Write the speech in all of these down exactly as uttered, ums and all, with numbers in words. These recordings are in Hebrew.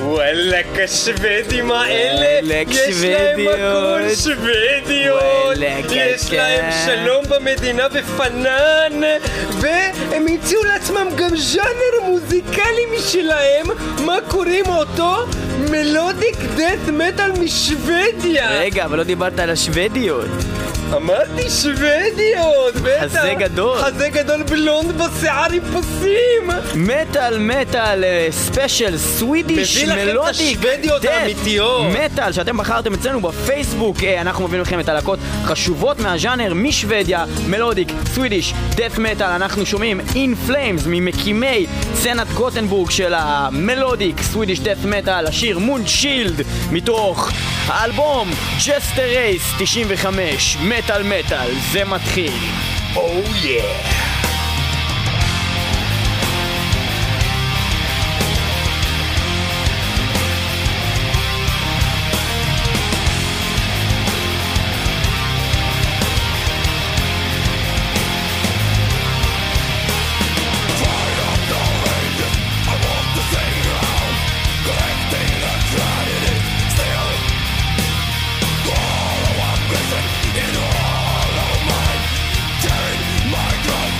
וואלק השוודים האלה, יש להם הכל שוודיות, יש להם שלום במדינה ופנן, והם המציאו לעצמם גם ז'אנר מוזיקלי משלהם. מה קוראים אותו? מלודיק דאט מטל משוודיה. רגע, אבל לא דיברת על השוודיות. אמרתי שוודיות, בטח. חזה גדול. חזה גדול בלונד בשיער עם פסים. מטל מטל ספיישל סווידיש מלודיק דאט מטל שאתם בחרתם אצלנו בפייסבוק. אנחנו מביאים לכם את הלהקות חשובות מהז'אנר משוודיה, מלודיק סווידיש דאט מטל. אנחנו שומעים In Flames ממקימי סצנת גותנבורג של המלודיק סווידיש דאט מטל, השיר מון שילד מתוך האלבום Just a Race תשעים וחמש. מטל מטל, זה מתחיל. Oh yeah. All of mine, turn my gun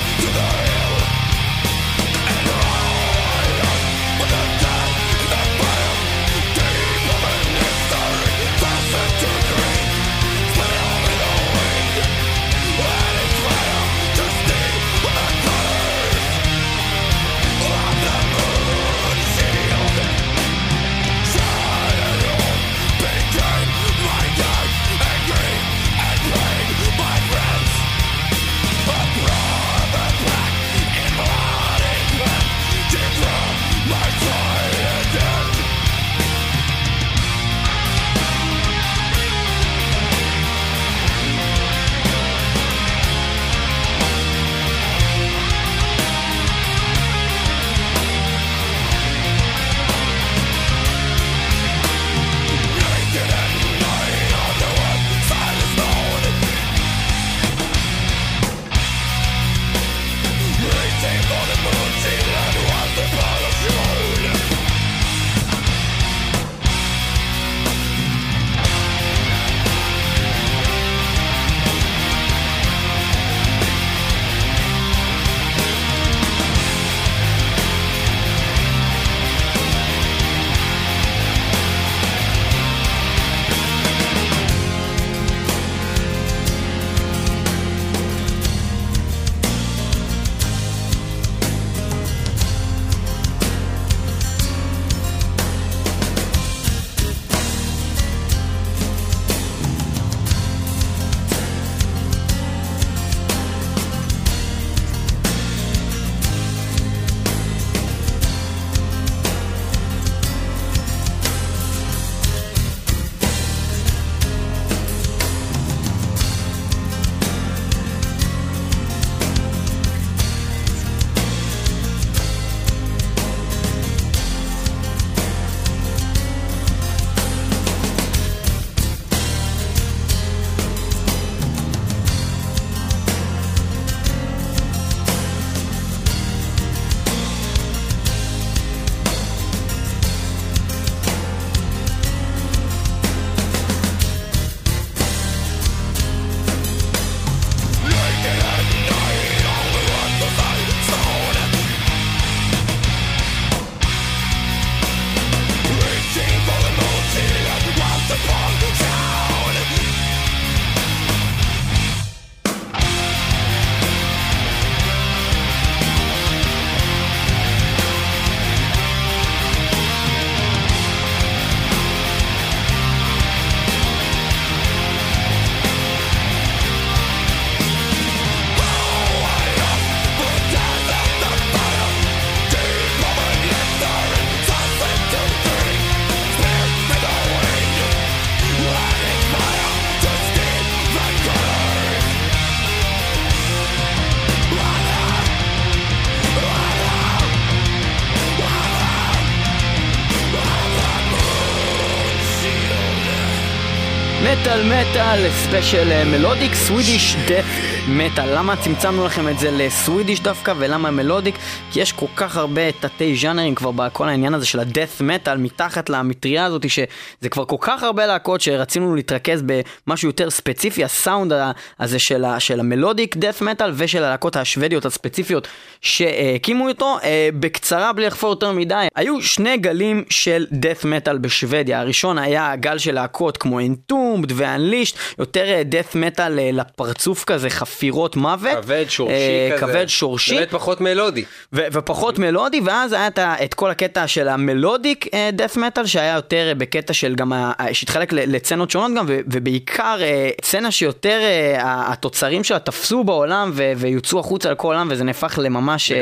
מטל מטל ספיישל מלודיק סווידיש דף מטל. למה צמצמנו לכם את זה לסווידיש דווקא ולמה מלודיק? כי יש כל כך הרבה תתי ז'אנרים כבר בכל העניין הזה של הדף מטל, מתחת למטריה הזאת שזה כבר כל כך הרבה להקות שרצינו להתרכז במשהו יותר ספציפי. הסאונד הזה של, ה, של המלודיק דף מטל ושל הלהקות השוודיות הספציפיות שהקימו אותו. בקצרה, בלי לחפור יותר מדי, היו שני גלים של דף מטל בשוודיה. הראשון היה הגל של להקות כמו Entombed ו-Unleashed, יותר death metal לפרצוף כזה, חפירות מוות, כבד שורשי אה, כזה, כבד שורשי, באמת פחות מלודי ו- ופחות מלודי, ואז היה את כל הקטע של המלודיק death metal שהיה יותר בקטע של גם ה- שהתחלק לצנות שונות גם ו- ובעיקר צנה שיותר התוצרים שלה תפסו בעולם ו- ויוצאו החוצה לכל עולם, וזה נהפך לממש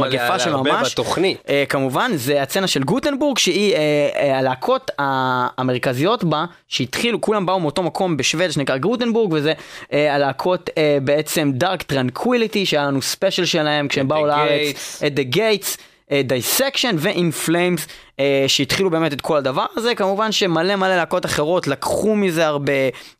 מגפה של ממש. אה, כמובן זה הצנה של גוטנבורג שהיא אה, הלהקות המרכזיות בה שהתחילו, כולם באו מאותו מקום בשוודיה שנקרא גוטנבורג, וזה אה, הלהקות אה, בעצם Dark Tranquility שהיה לנו ספיישל שלהם כשהם באו לארץ, At the Gates, Dissection ו-In Flames אה, שהתחילו באמת את כל הדבר הזה. כמובן שמלא מלא להקות אחרות לקחו מזה הרבה,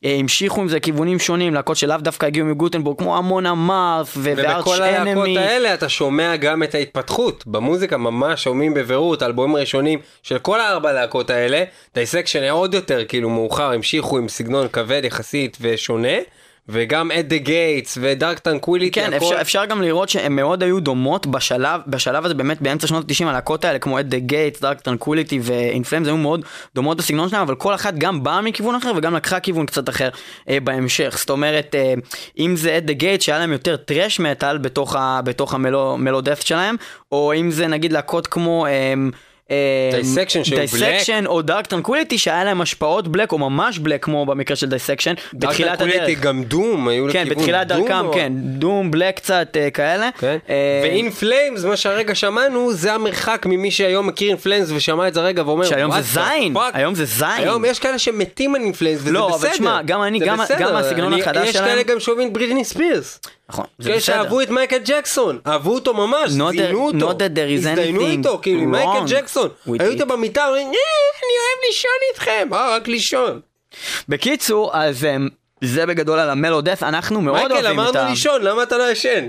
אה, המשיכו עם זה כיוונים שונים, להקות שלאו דווקא הגיעו מגוטנבורג כמו אמון אמרת ו- וארץ' אנמי. ובכל הלהקות האלה אתה שומע גם את ההתפתחות במוזיקה, ממש שומעים בבירות אלבומים ראשונים של כל הארבע להקות האלה. Dissection עוד יותר כאילו מאוחר, המשיכו עם סגנון כבד יחסית ושונה, וגם At the Gates ו-Dark Tranquility. כן, אפשר, אפשר גם לראות שהן מאוד היו דומות בשלב, בשלב הזה באמת באמצע שנות ה-תשעים. הלהקות האלה כמו At the Gates, Dark Tranquility ו-In Flames היו מאוד דומות בסגנון שלהם, אבל כל אחת גם באה מכיוון אחר וגם לקחה כיוון קצת אחר אה, בהמשך. זאת אומרת, אה, אם זה At the Gates שהיה להם יותר טרש מטל בתוך, ה, בתוך המלו, מלודף שלהם, או אם זה נגיד להקות כמו... אה, Dissection שהוא Dissection או Dark Tranquility שהיה להם השפעות בלק או ממש בלק כמו במקרה של Dissection. Dark Tranquility גם דום היו לכיוון, כן, בתחילת דרכם, כן, דום בלק קצת כאלה. ו-In Flames, מה שהרגע שמענו זה המרחק ממי שהיום מכיר In Flames ושמע את זה רגע ואומר שהיום זה זין, היום זה זין, היום יש כאלה שמתים על In Flames וזה בסדר. גם אני, גם הסגנון החדש שלהם, יש כאלה גם שאוהבים בריטני ספירס, שאהבו את מייקל ג'קסון, אהבו אותו ממש, זיינו אותו, הזדיינו איתו, כאילו מייקל ג'קסון היו איתו במיטה, אני אוהב לישון איתכם, אה רק לישון. בקיצור, אז זה בגדול על המלודף. אנחנו מאוד אוהבים אותם. מייקל, אמרנו לישון, למה אתה לא ישן?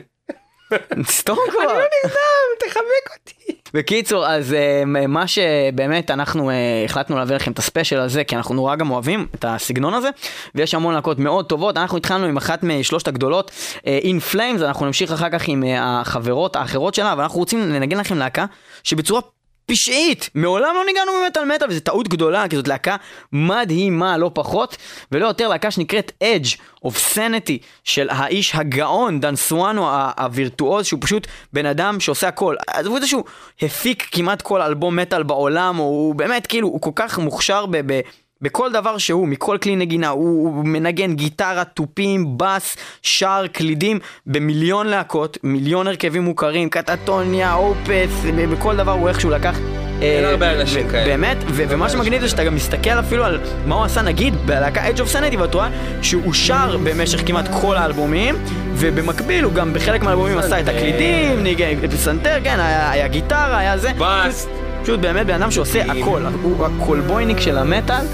סתום כבר, אני לא נרדם, תחבק אותי. בקיצור, אז מה שבאמת אנחנו החלטנו להביא לכם את הספיישל הזה, כי אנחנו נורא גם אוהבים את הסגנון הזה, ויש המון להקות מאוד טובות. אנחנו התחלנו עם אחת משלושת הגדולות, In Flames, אנחנו נמשיך אחר כך עם החברות האחרות שלה, אבל אנחנו רוצים לנגן לכם להקה שבצורה פשעית, מעולם לא ניגענו ממטל מטל, וזו טעות גדולה, כי זאת להקה מדהימה, לא פחות ולא יותר. להקה שנקראת Edge of Sanity של האיש הגאון דן סואנו הווירטואוז, שהוא פשוט בן אדם שעושה הכל. אז הוא איזשהו הפיק כמעט כל אלבום מטל בעולם, הוא באמת כאילו הוא כל כך מוכשר ב... ב- בכל דבר שהוא, מכל כלי נגינה, הוא מנגן גיטרה, טופים, בס, שער, קלידים, במיליון להקות, מיליון הרכבים מוכרים, קטטוניה, אופס, בכל דבר הוא איכשהו לקח. אין הרבה אנשים כאלה. באמת, ומה שמגניב זה שאתה גם מסתכל אפילו על מה הוא עשה, נגיד, בלהקה Edge of Sanity, ואתה רואה שהוא שר במשך כמעט כל האלבומים, ובמקביל הוא גם בחלק מהאלבומים עשה את הקלידים, פסנתר, כן, היה גיטרה, היה זה. בס. פשוט באמת בן אדם שעושה הכל, הוא הקולבויניק של המטל.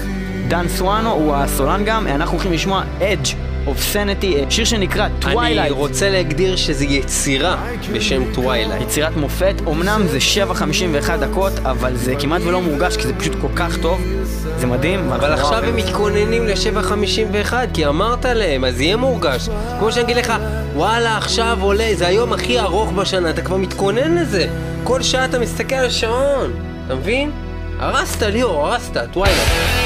דן סואנו הוא הסולן גם. אנחנו הולכים לשמוע Edge of Sanity, שיר שנקרא Twilight. אני רוצה להגדיר שזה יצירה בשם Twilight, יצירת מופת. אמנם זה שבע חמישים ואחת דקות, אבל זה כמעט ולא מורגש, כי זה פשוט כל כך טוב, זה מדהים. אבל עכשיו הם מתכוננים ל-שבע חמישים ואחת, כי אמרת להם, אז יהיה מורגש. כמו שאני אגיד לך, וואלה עכשיו עולה, זה היום הכי ארוך בשנה, אתה כבר מתכונן לזה, כל שעה אתה מסתכל על השעון, אתה מבין? הרסת ליאור, הרסת, Twilight.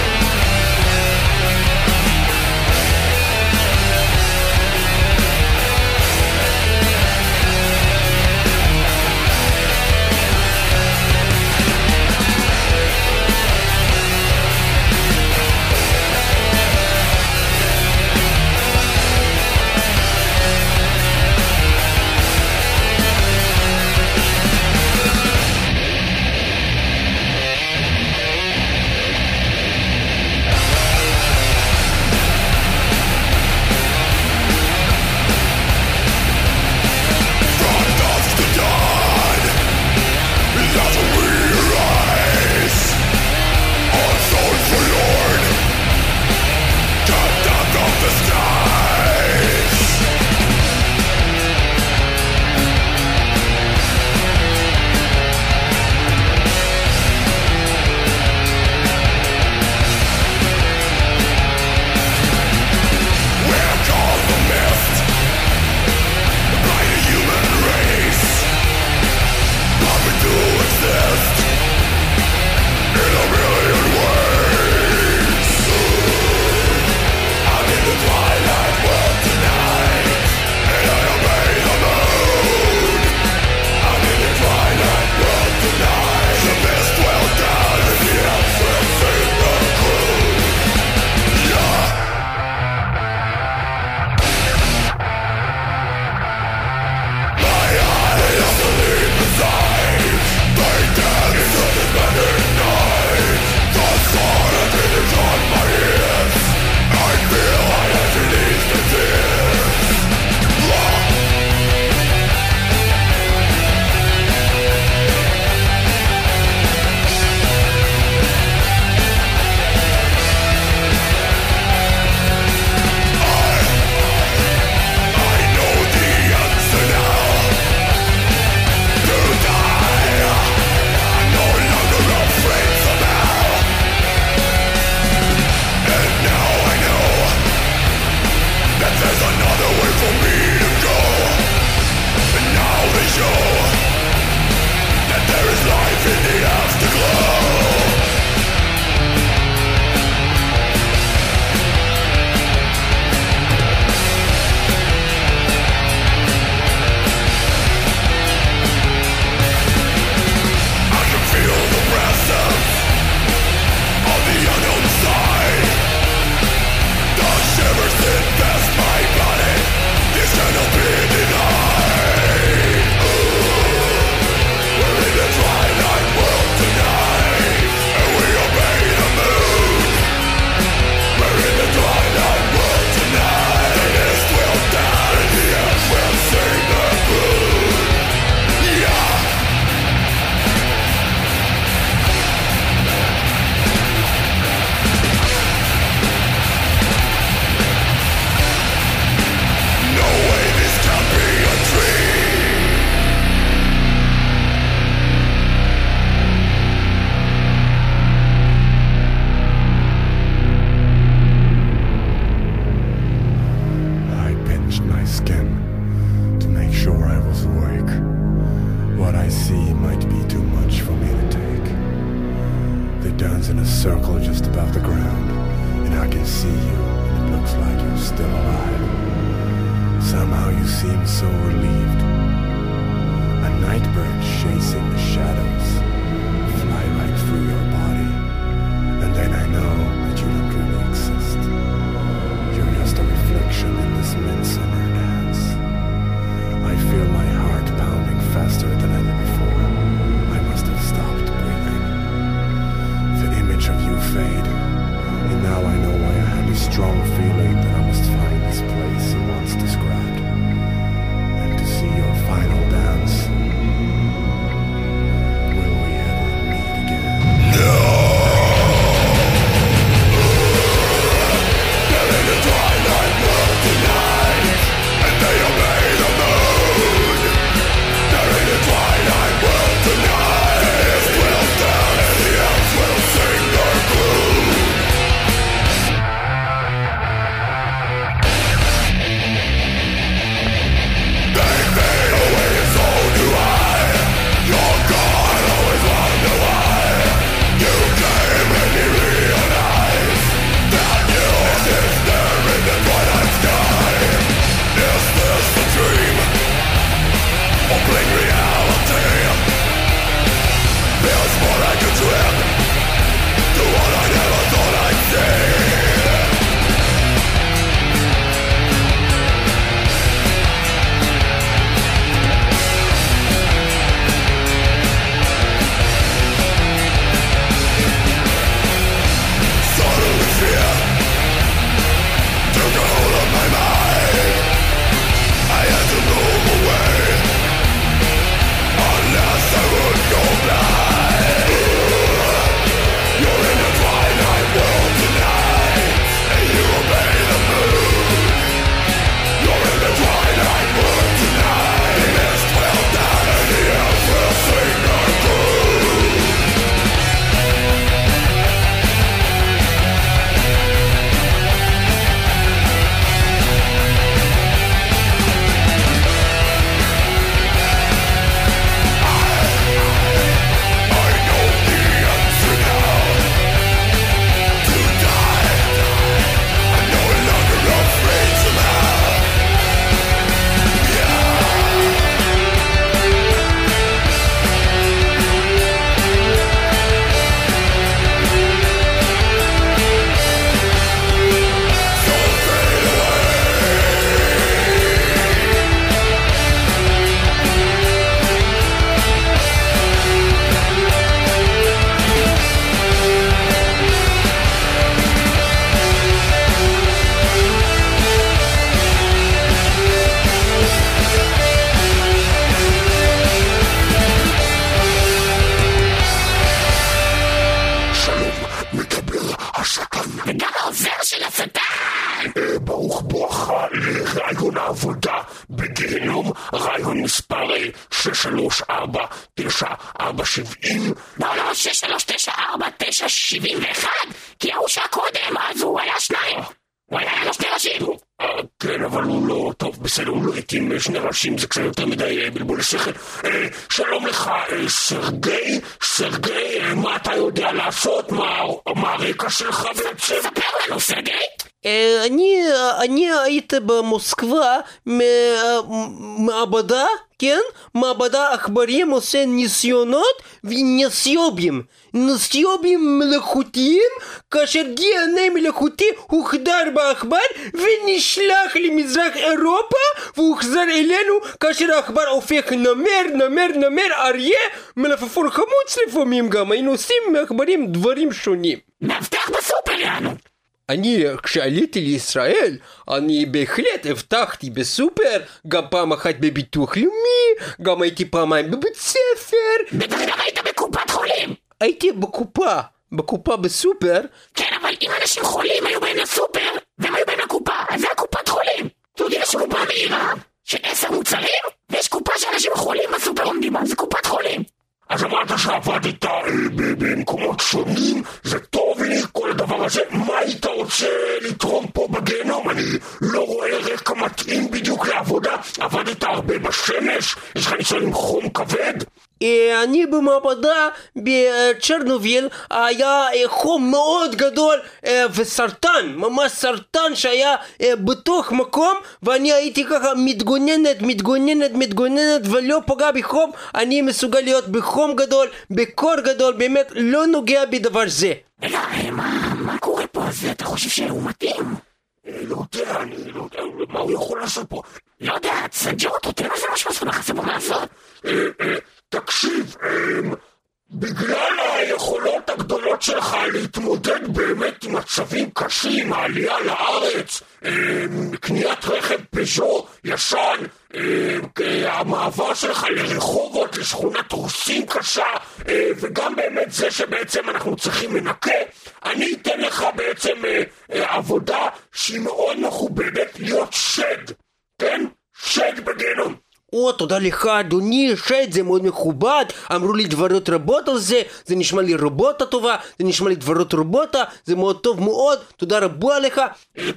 turns in a circle just above the ground, and I can see you, and it looks like you're still alive. Somehow you seem so relieved. A nightbird chasing the shadows fly right through your body, and then I know that you don't really exist. You're just a reflection in this midsummer dance. I feel my heart pounding faster than ever before. I must have stopped breathing. The image of you fade, and now I know why I had a strong feeling that I must find this place you once described, and to see your final dance. Will we ever meet again? No! They're in the twilight world tonight, and they obey the moon. They're in the twilight world tonight. The hills will stand and the elves will sing their gloom. They fade away and so do I. Your God always wonder why you came and you realized that you exist there in the twilight sky. Is this a dream or plain reality? Feels more like a trip to what I never thought I'd see. Suddenly fear took a hold of my mind. I had to move away, unless I would go blind. You're in the twilight world tonight, and you obey the moon. You're in the twilight world tonight. The mist will down and the elf will sing their groove. I know the answer now. To die, I'm no longer afraid to laugh. Yeah. So fade away. שלוש ארבע תשע ארבע שש שלוש תשע ארבע תשע שבעים ואחת, כי ההוא שהקודם, אז הוא היה שניים. הוא היה שני ראשים. כן, אבל הוא לא טוב, בסדר, הוא לא התאים שני ראשים, זה קצת יותר מדי בלבול השכל. שלום לך, סרגי, סרגי, מה אתה יודע לעשות? מה הרקע שלך? ספר לנו, סרגי. אני הייתי במוסקבה, מעבדה, כן? מעבדה אכברים עושה ניסיונות ונסיובים. נסיובים מלאכותיים, כאשר די אן איי מלאכותי הוחדר באכבר ונשלח למזרח אירופה והוחזר אלינו כאשר האכבר הופך נמר, נמר, נמר, אריה, מלפפון חמוץ לפעמים גם. היינו עושים מאכברים דברים שונים. נפתח בסופר יענו. אני, כשעליתי לישראל, אני בהחלט הבטחתי בסופר, גם פעם אחת בביטוח לאומי, גם הייתי פעמיים בבית ספר. בטח גם היית בקופת חולים. הייתי בקופה, בקופה בסופר. כן, אבל אם אנשים חולים היו בהם לסופר, והם היו בהם לקופה, אז זה הקופת חולים. אתה יודע, יש קופה מהירה של עשר מוצרים, ויש קופה שאנשים חולים בסופר עומדים, אז זה קופת חולים. אז אמרת שעבדת במקומות שונים, זה טוב לי כל הדבר הזה. מה היית רוצה לתרום פה בגיהנום? אני לא רואה רקע מתאים בדיוק לעבודה. עבדת הרבה בשמש, יש לך ניסיון עם חום כבד? ניבי מעבדה בצ'רנוביל היה חום מאוד גדול וסרטן, ממש סרטן שהיה בתוך מקום, ואני הייתי ככה מתגוננת, מתגוננת, מתגוננת ולא פגע בחום. אני מסוגל להיות בחום גדול, בקור גדול, באמת לא נוגע בדבר זה. אלא, מה קורה פה? אתה חושב שהוא מתאים? לא יודע, אני לא יודע, מה הוא יכול לעשות פה? לא יודע, תסג'ר אותו, תראה זה מה שעשו לך, זה מה עשו? תקשיב, בגלל היכולות הגדולות שלך להתמודד באמת עם מצבים קשים, העלייה לארץ, קניית רכב פז'ו ישן, המעבר שלך לרחובות, לשכונת רוסים קשה, וגם באמת זה שבעצם אנחנו צריכים לנקה, אני אתן לך בעצם עבודה שהיא מאוד מכובדת, להיות שד, כן? שד בגנום. או, תודה לך אדוני, שד זה מאוד מכובד, אמרו לי דברות רבות על זה, זה נשמע לי רובוטה טובה, זה נשמע לי דברות רובוטה, זה מאוד טוב מאוד, תודה רבה לך.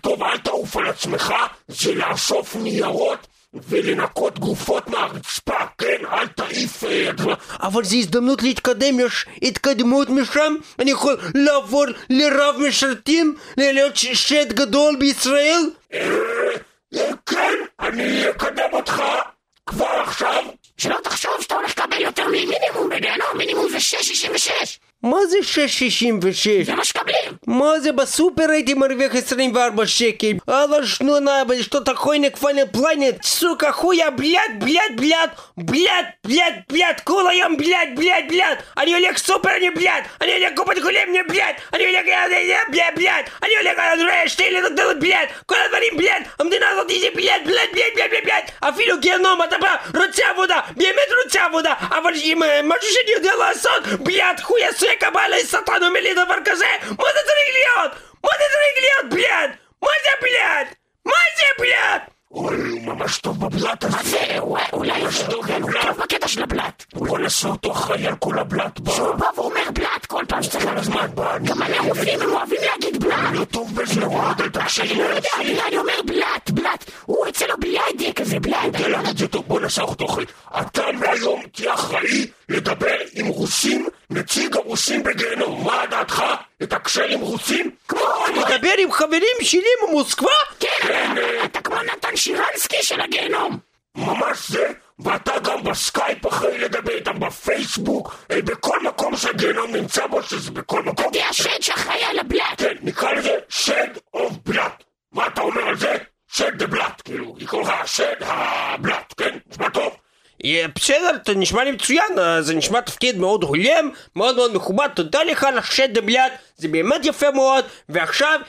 טוב, אל תעוף על עצמך, זה לאסוף ניירות ולנקות גופות מהרצפה, כן, אל תעיף. אבל זו הזדמנות להתקדם, יש התקדמות משם, אני יכול לעבור לרב משרתים, להיות שד גדול בישראל? כן, אני אקדם אותך. כבר עכשיו? שלא תחשוב שאתה הולך לקבל יותר ממינימום בגיהנום, מינימום זה שש שישים ושש. מה זה שש שישים ושש? זה מה שקבלים. מה זה בסופר הייתי מרוויח עשרים וארבעה שקל. אללה שנונה, אבל что такое на кваля планет? Сука, хуя, блядь, блядь, блядь, блядь, блядь, блядь, кулаем, блядь, блядь, блядь. Они олег супер, не блядь. Они олег купать гулем, не блядь. Они олег, блядь, блядь. Они олег, Андрей, что или надо, блядь. Куда творим, блядь? А мне надо идти, блядь, блядь, блядь, блядь, блядь. А филю геном, это бра, руця вода, биомет руця вода. А вот и мы, можешь не делать сон, блядь, хуя, сука. Кабаля и сатану мелида воркаже! Моза трыглет! Моза трыглет, блядь! Моза, блядь! Моза, блядь! Ой, мама, что в блядь? А ты, уляй, что в блядь? Макета ж на блядь! Он лесу то хаяр кула блядь! Шуба в умер блядь! Коль там все размат блядь! Камаля уфим его вилягит блядь! Ну то в безлево, да так же не надо! Я не умер блядь, блядь! Ой, це ну блядь, дико же блядь! Да ладно, ты то бо лесах тохай! А там היום תהיה אחראי לדבר עם רוסים, נציג הרוסים בגיהנום, מה דעתך? לתקשר עם רוסים? לדבר עם חברים שלי ממוסקבה? כן, אתה כמו נתן שירנסקי של הגיהנום. ממש זה, ואתה גם בסקייפ אחרי לדבר איתם, בפייסבוק, בכל מקום שהגיהנום נמצא בו, שזה בכל מקום. תהיה השד שאחראי על הבלאט. כן, נקרא לזה שד אוף בלאט. מה אתה אומר על זה? שד דה בלאט, כאילו, יקראו לך השד הבלאט, כן? נשמע טוב. בסדר, זה נשמע לי מצוין, זה נשמע תפקיד מאוד הולם, מאוד מאוד מכובד, תודה לך על השד בלאט, זה באמת יפה מאוד. ועכשיו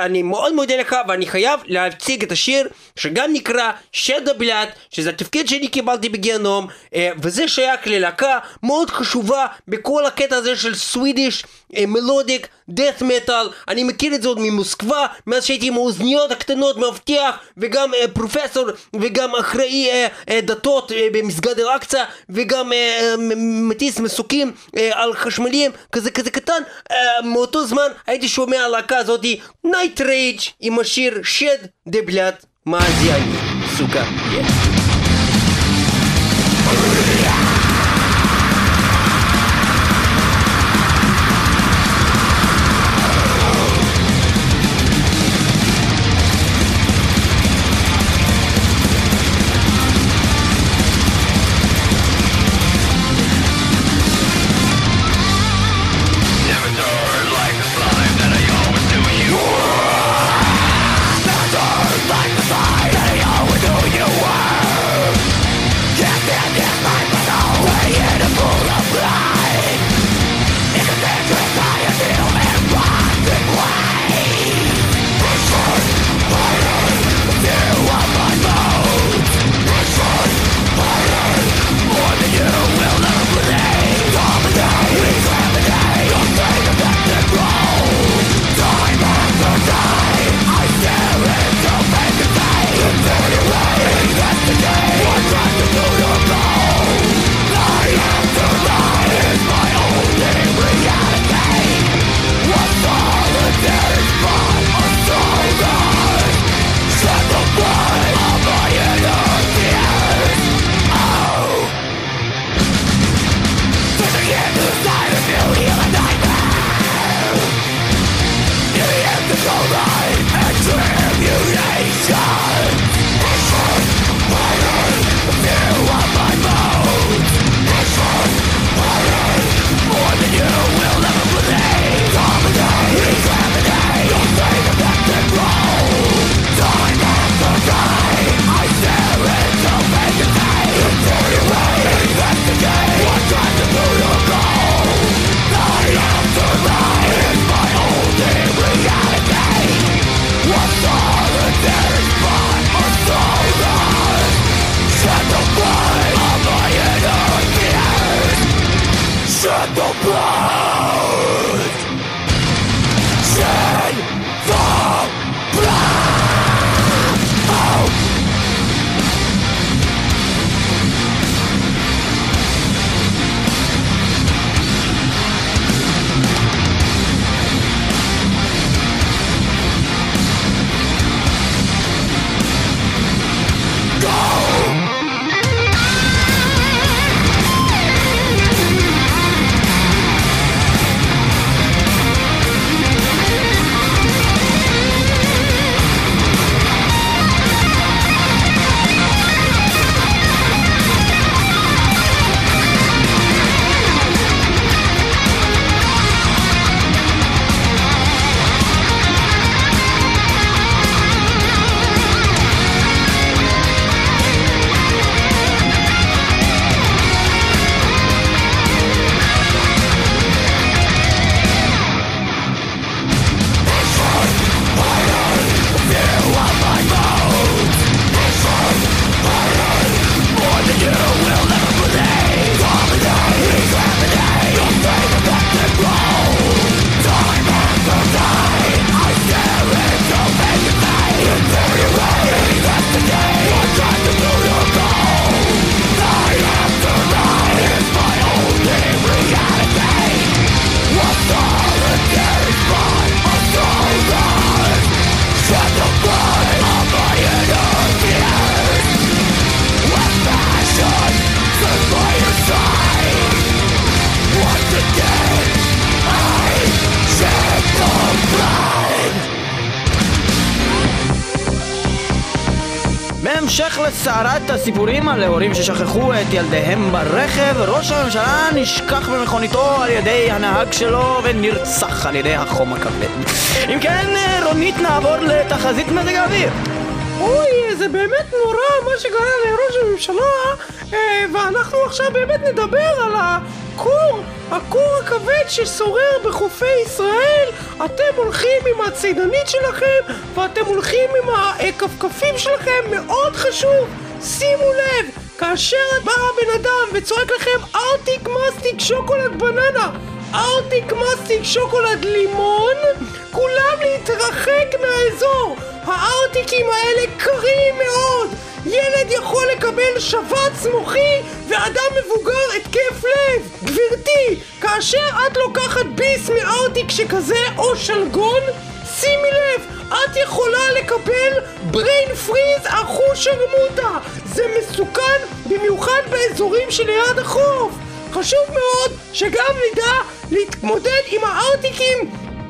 אני מאוד מודה לך, ואני חייב להציג את השיר שגם נקרא שד בלאט, שזה התפקיד שאני קיבלתי בגיהנום, וזה שייך ללהקה מאוד חשובה בכל הקטע הזה של סווידיש מלודיק death metal. אני מכיר את זה עוד ממוסקבה, מאז שהייתי עם האוזניות הקטנות, מבטיח, וגם פרופסור, וגם אחראי דתות במסגד אל-אקצה, וגם מטיס מסוקים על חשמלים כזה כזה קטן. מאותו זמן הייתי שומע הלהקה הזאת Night Rage עם השיר שד דבלת מאזיאני סוכה yeah. Like the fire that I always knew you were. סערת הסיפורים על הורים ששכחו את ילדיהם ברכב, ראש הממשלה נשכח במכוניתו על ידי הנהג שלו ונרצח על ידי החום הכבד. אם כן, רונית, נעבור לתחזית מזג האוויר. אוי, זה באמת נורא מה שקרה לראש הממשלה, ואנחנו עכשיו באמת נדבר על הקור, הקור הכבד ששורר בחופי ישראל. אתם הולכים עם הצידנית שלכם ואתם הולכים עם הכפכפים שלכם, מאוד חשוב, שימו לב, כאשר בא הבן אדם וצועק לכם ארטיק מסטיק שוקולד בננה, ארטיק מסטיק שוקולד לימון, כולם להתרחק מהאזור, הארטיקים האלה קרים מאוד, ילד יכול לקבל שבץ מוחי ואדם מבוגר התקף לב. גברתי, כאשר את לוקחת ביס מארטיק שכזה או שלגון, שימי לב, את יכולה לקבל בריין פריז אחוש הרמוטה, זה מסוכן במיוחד באזורים שליד החוף. חשוב מאוד שגם נדע להתמודד עם הארטיקים,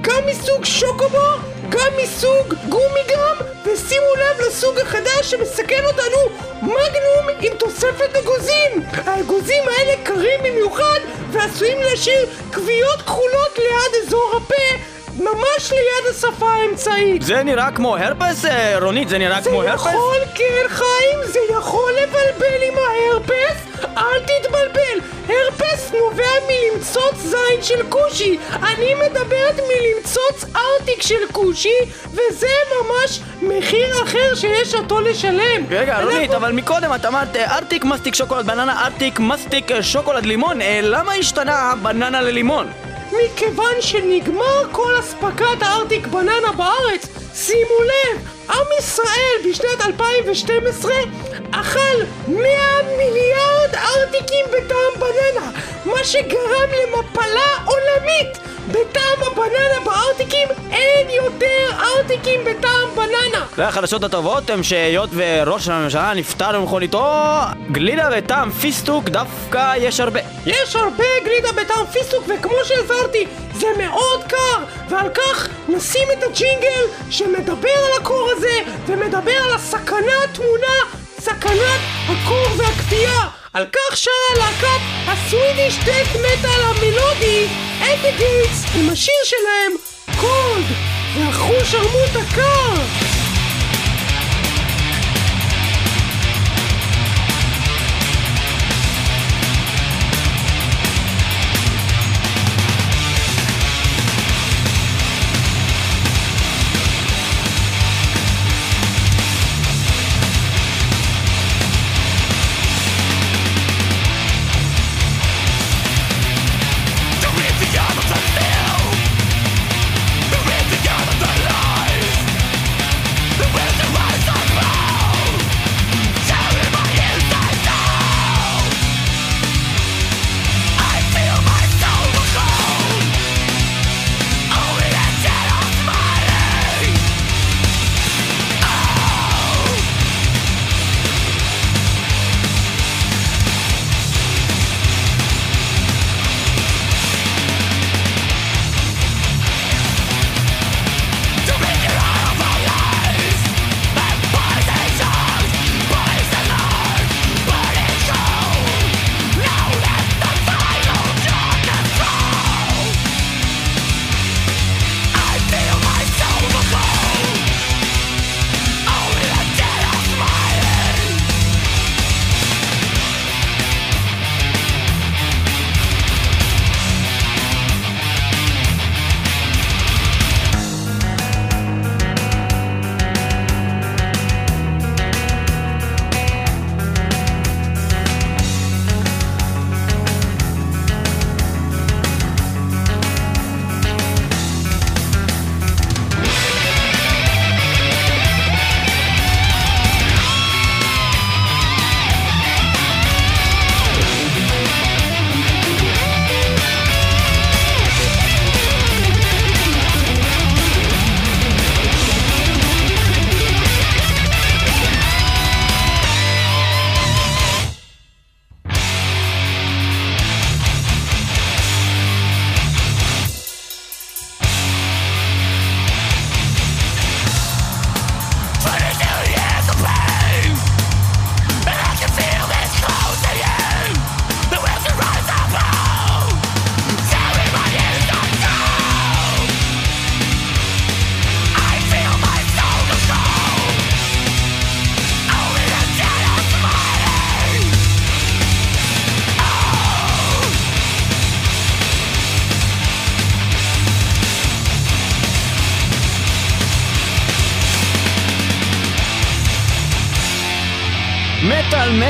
גם מסוג שוקובו, גם מסוג גומי גם, ושימו לב לסוג החדש שמסכן אותנו, מגנום עם תוספת אגוזים. האגוזים האלה קרים במיוחד ועשויים להשאיר כוויות כחולות ליד אזור הפה, ממש ליד השפה האמצעית. זה נראה כמו הרפס, רונית, זה נראה זה כמו הרפס? זה יכול, כן חיים, זה יכול לבלבל עם ההרפס, אל תתבלבל, הרפס נובע מלמצוץ זין של קושי, אני מדברת מלמצוץ ארטיק של קושי, וזה ממש מחיר אחר שיש אותו לשלם. רגע, אנחנו... רונית, אבל מקודם את אמרת ארטיק מסטיק שוקולד בננה, ארטיק מסטיק שוקולד לימון, למה השתנה בננה ללימון? מכיוון שנגמר כל הספקת הארטיק בננה בארץ. שימו לב, עם ישראל בשנת אלפיים ושתים עשרה אכל מאה מיליארד ארטיקים בטעם בננה, מה שגרם למפלה עולמית. בטעם הבננה בארטיקים אין יותר ארטיקים בטעם בננה. והחדשות הטובות הם שהיות וראש הממשלה נפטר במכוניתו, גלידה בטעם פיסטוק דווקא יש הרבה. יש הרבה גלידה בטעם פיסטוק, וכמו שהזהרתי, זה מאוד קר ועל כך נשים את הג'ינגל שמדבר על הקור הזה ומדבר על הסכנה התמונה, סכנת הקור והכפייה. על כך שרה להקת הסווידיש דאט מטל המלודי At the Gates עם השיר שלהם קולד והחוש ערמות הקר.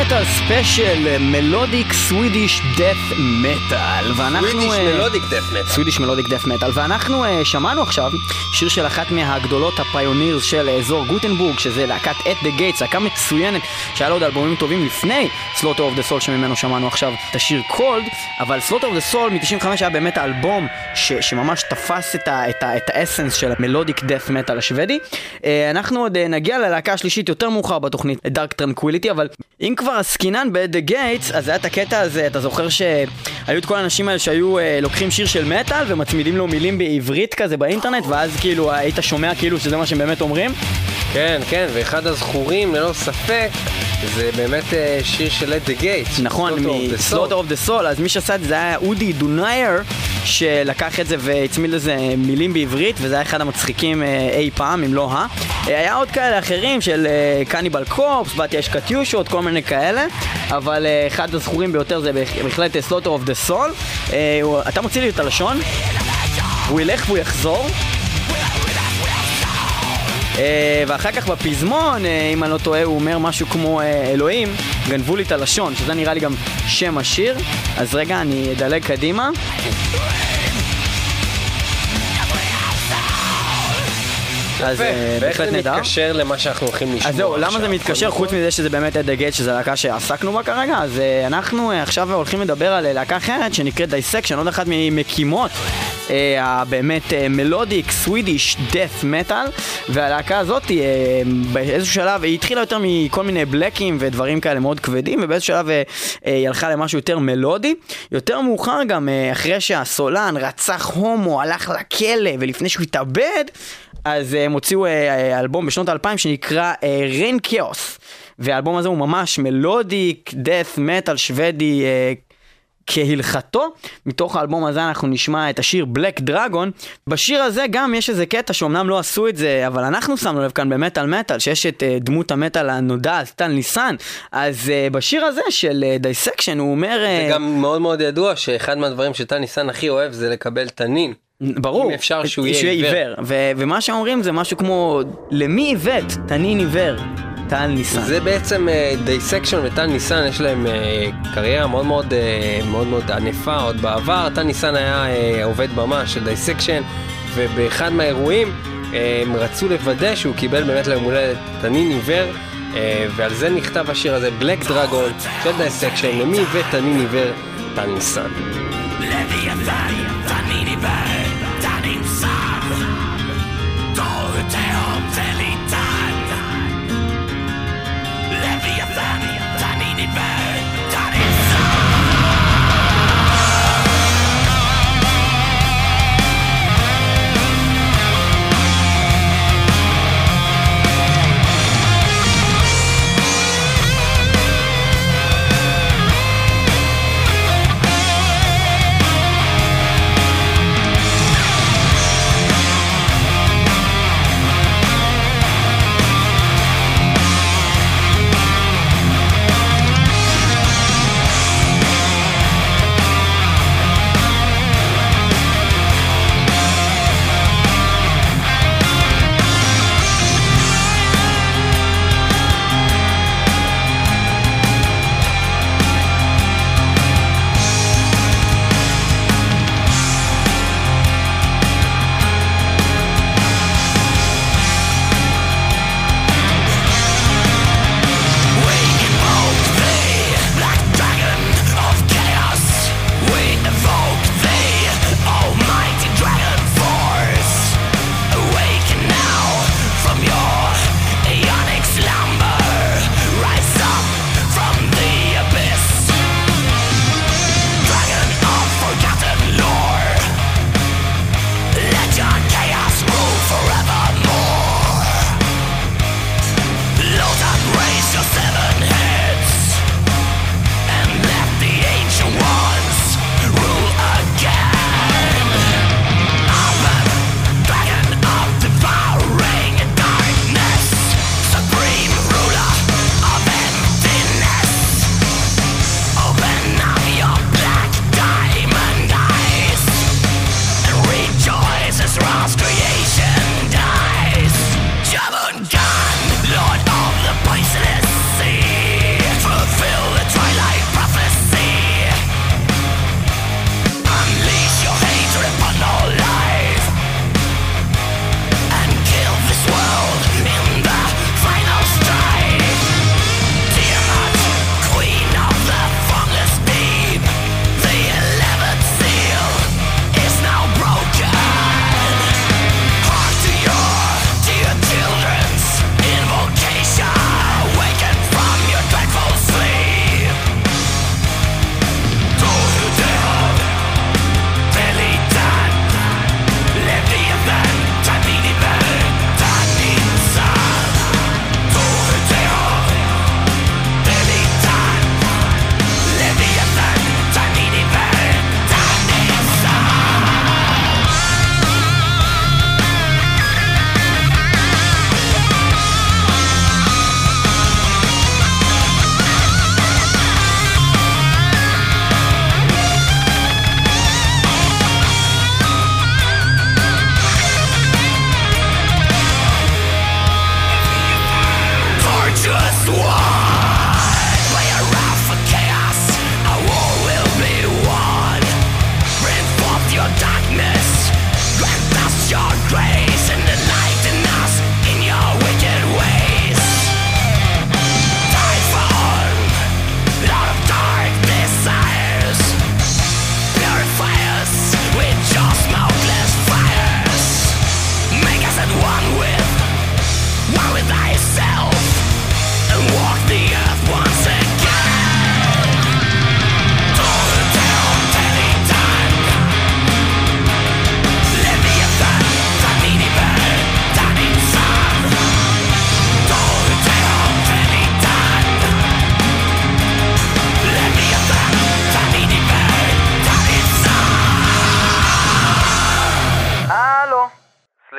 מטל ספיישל, מלודיק סווידיש דאט מטל, סווידיש מלודיק דאט מטל סווידיש מלודיק דאט מטל ואנחנו uh, שמענו עכשיו שיר של אחת מהגדולות הפיונירס של אזור גוטנבורג, שזה להקת At the Gates, להקה מצוינת שהיה לה עוד אלבומים טובים לפני Slaughter of the Soul שממנו שמענו עכשיו את השיר Cold, אבל Slaughter of the Soul מ-תשעים וחמש היה באמת האלבום ש- שממש תפס את, ה- את, ה- את האסנס של המלודיק דאט מטל השוודי. uh, אנחנו עוד uh, נגיע ללהקה השלישית יותר מאוחר בתוכנית, Dark Tranquility, אבל אם כבר עסקינן ב-The Gates, אז היה את הקטע הזה, אתה זוכר שהיו את כל האנשים האלה שהיו אה, לוקחים שיר של מטל ומצמידים לו מילים בעברית כזה באינטרנט, ואז כאילו היית שומע כאילו שזה מה שהם באמת אומרים? כן, כן, ואחד הזכורים ללא ספק זה באמת אה, שיר של At the Gates, נכון, מ-Slaughter of the Soul. אז מי שעשה את זה היה אודי דונייר, שלקח את זה והצמיד לזה מילים בעברית, וזה היה אחד המצחיקים אה, אי פעם, אם לא ה. אה, היה עוד כאלה אחרים של אה, קניבל קורפס, בת יש קטיושות, כל מיני כאלה, אבל אה, אחד הזכורים ביותר זה בהחלט Slaughter of the Soul. אה, הוא, אתה מוציא לי את הלשון, הוא ילך והוא יחזור. Uh, ואחר כך בפזמון, uh, אם אני לא טועה, הוא אומר משהו כמו uh, אלוהים גנבו לי את הלשון, שזה נראה לי גם שם השיר. אז רגע, אני אדלג קדימה. אז בהחלט נדע. ואיך זה מתקשר למה שאנחנו הולכים לשמוע? אז זהו, למה זה מתקשר? חוץ מזה שזה באמת At the Gates, שזו להקה שעסקנו בה כרגע, אז אנחנו עכשיו הולכים לדבר על להקה אחרת שנקראת Dissection, עוד אחת ממקימות באמת מלודיק סווידיש דאף מטל, והלהקה הזאת באיזשהו שלב היא התחילה יותר מכל מיני בלקים ודברים כאלה מאוד כבדים, ובאיזשהו שלב היא הלכה למשהו יותר מלודי. יותר מאוחר גם אחרי שהסולן רצח הומו, הלך לכלא ולפני שהוא התאבד, אז הם הוציאו אלבום בשנות אלפיים שנקרא רינקיוס, והאלבום הזה הוא ממש מלודיק דאף מטל שוודי כהלכתו. מתוך האלבום הזה אנחנו נשמע את השיר בלק דרגון. בשיר הזה גם יש איזה קטע שאומנם לא עשו את זה, אבל אנחנו שמנו לב כאן במטל מטל שיש את uh, דמות המטל הנודעת סטן ליסן, אז uh, בשיר הזה של דיסקשן uh, הוא אומר זה uh, גם מאוד מאוד ידוע שאחד מהדברים שטן ליסן הכי אוהב זה לקבל תנין, ברור, אם אפשר שהוא יהיה עיוור, עיוור. ו- ומה שאומרים זה משהו כמו למי עיוות תנין עיוור טן ניסן. זה בעצם דיסקשן וטן ניסן יש להם קריירה מאוד מאוד מאוד מאוד ענפה עוד בעבר. טן ניסן היה עובד במה של דיסקשן, ובאחד מהאירועים הם רצו לוודא שהוא קיבל באמת ליום הולדת תנין עיוור, ועל זה נכתב השיר הזה בלק דרגון של דיסקשן למי ותנין עיוור טן ניסן.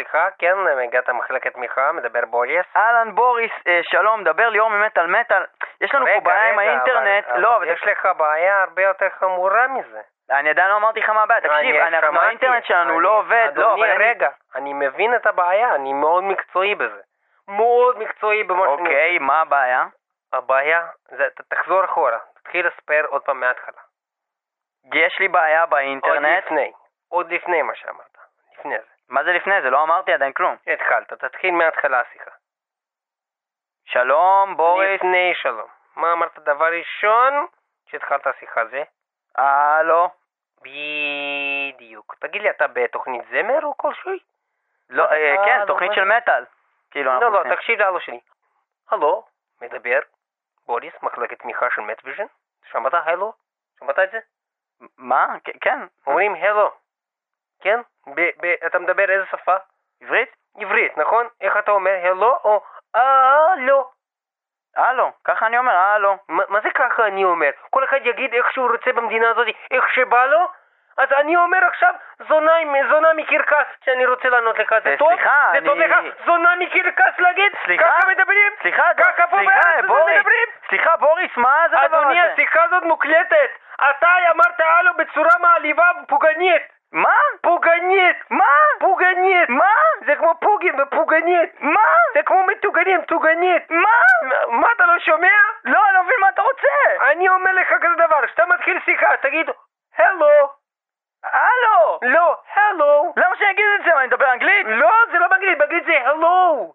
סליחה, כן, הגעת מחלקת תמיכה, מדבר בוריס. אהלן בוריס, אה, שלום, מדבר ליאור ממטל מטל. יש לנו רגע, פה בעיה עם האינטרנט. אבל, לא, אבל יש לך בעיה הרבה יותר חמורה מזה. אני עדיין לא אמרתי לך מה הבעיה, תקשיב, אנחנו האינטרנט שלנו לא עובד. אדוני, רגע, אני מבין את הבעיה, אני מאוד מקצועי בזה. מאוד מקצועי במה שאני... אוקיי, מה הבעיה? הבעיה, תחזור אחורה, תתחיל לספר עוד פעם מההתחלה. יש לי בעיה באינטרנט? עוד לפני, עוד לפני מה שאמרת, לפני זה. מה זה לפני זה? לא אמרתי עדיין כלום. התחלת, תתחיל מההתחלה השיחה. שלום, בוריס. לפני שלום. מה אמרת דבר ראשון שהתחלת השיחה זה? הלו. בדיוק. תגיד לי, אתה בתוכנית זמר או כלשהי? לא, כן, תוכנית של מטל. לא, לא, תקשיב להלו שלי. הלו, מדבר, בוריס, מחלקת תמיכה של מטוויז'ן. שמעת הלו? שמעת את זה? מה? כן. אומרים הלו. כן? אתה מדבר איזה שפה? עברית? עברית, נכון? איך אתה אומר הלו או הלו? הלו, ככה אני אומר, הלו. מה זה ככה אני אומר? כל אחד יגיד איך שהוא רוצה במדינה הזאת, איך שבא לו? אז אני אומר עכשיו, זונה מקרקס, שאני רוצה לענות לך, זה טוב? סליחה, אני... זה טוב לך, זונה מקרקס להגיד? סליחה? ככה מדברים? סליחה, ככה פה בארץ הזאת מדברים? סליחה, בוריס, מה זה הדבר הזה? אדוני, השיחה הזאת מוקלטת. אתה אמרת הלו בצורה מעליבה ופוגענית. מה? פוגענית. מה? פוגענית. מה? זה כמו פוגעים ופוגענית. מה? זה כמו מתוגנים, תוגענית. מה? מה אתה לא שומע? לא, אני לא מבין מה אתה רוצה. אני אומר לך כזה דבר, שאתה מתחיל שיחה, תגיד, הלו. הלו. לא, הלו. למה שאני אגיד את זה? אני מדבר אנגלית? לא, זה לא באנגלית, באנגלית זה הלו.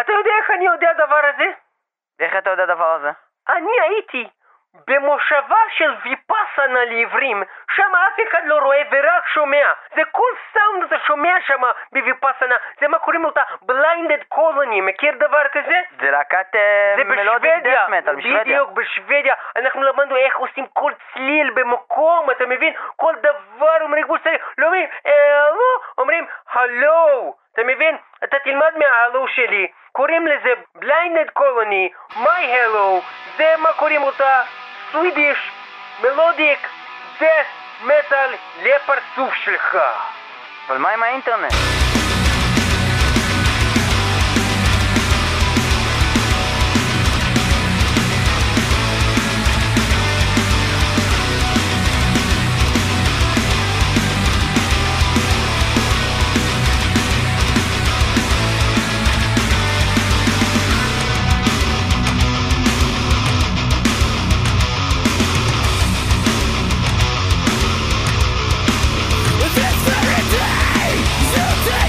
אתה יודע איך אני יודע הדבר הזה? איך אתה יודע הדבר הזה? אני הייתי במושבה של ויפאסנה לעברים, שם אף אחד לא רואה ורק שומע. זה כל סאונד אתה שומע שם בויפאסנה, זה מה קוראים אותה Blinded Colony, מכיר דבר כזה? זה להקת Melodic death metal, בשוודיה. בדיוק, בשוודיה. אנחנו למדנו איך עושים כל צליל במקום, אתה מבין? כל דבר אומרים כמו שצריך, לא אומרים, אלו, אומרים, הלו. אתה מבין? אתה תלמד מההלו שלי. קוראים לזה Blinded Colony, My Hello, זה מה קוראים אותה Swedish Melodic death metal לפרצוף שלך. אבל מה עם האינטרנט? That's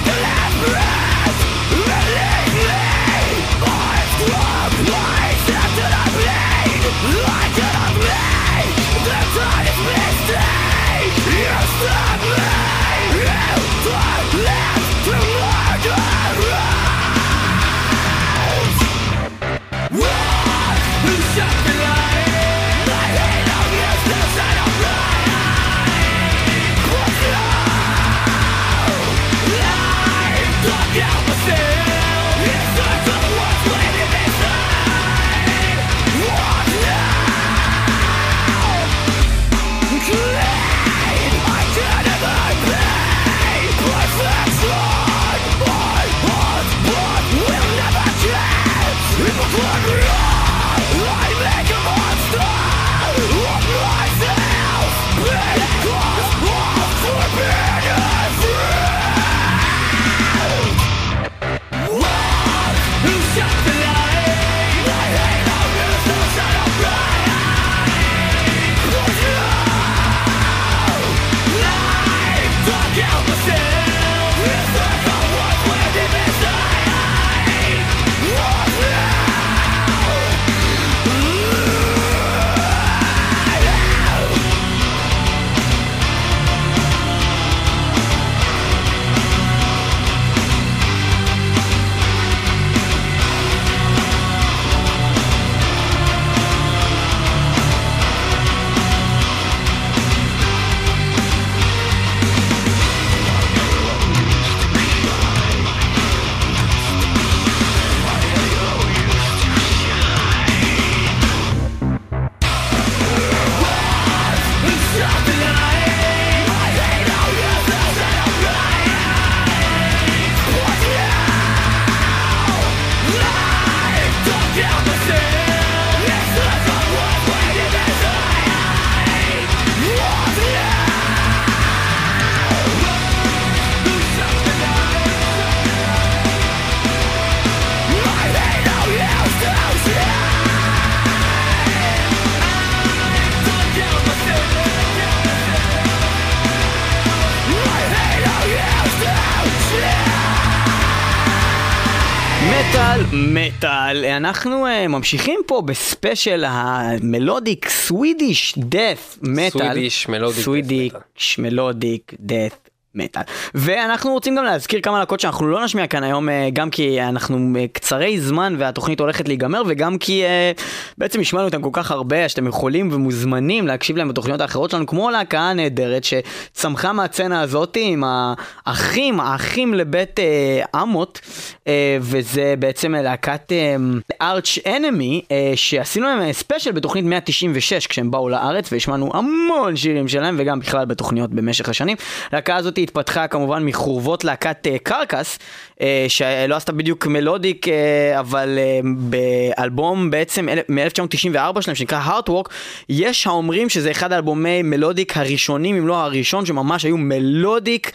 מטל, מטל. אנחנו uh, ממשיכים פה בספיישל המלודיק סווידיש דאף מטל. סווידיש מלודיק. סווידיש מלודיק דאף מטל. ואנחנו רוצים גם להזכיר כמה להקות שאנחנו לא נשמיע כאן היום, uh, גם כי אנחנו uh, קצרי זמן והתוכנית הולכת להיגמר, וגם כי uh, בעצם נשמענו אותם כל כך הרבה, שאתם יכולים ומוזמנים להקשיב להם בתוכניות האחרות שלנו, כמו להקה הנהדרת שצמחה מהצנה הזאת עם האחים, האחים לבית uh, אמות, uh, וזה בעצם להקת Arch Enemy, uh, שעשינו להם ספיישל בתוכנית מאה תשעים ושש כשהם באו לארץ, והשמענו המון שירים שלהם וגם בכלל בתוכניות במשך השנים. להקה הזאת התפתחה כמובן מחורבות להקת קרקס, שלא עשתה בדיוק מלודיק, אבל באלבום בעצם מ-אלף תשע מאות תשעים וארבע שלהם שנקרא Heartwork, יש האומרים שזה אחד האלבומי מלודיק הראשונים, אם לא הראשון, שממש היו מלודיק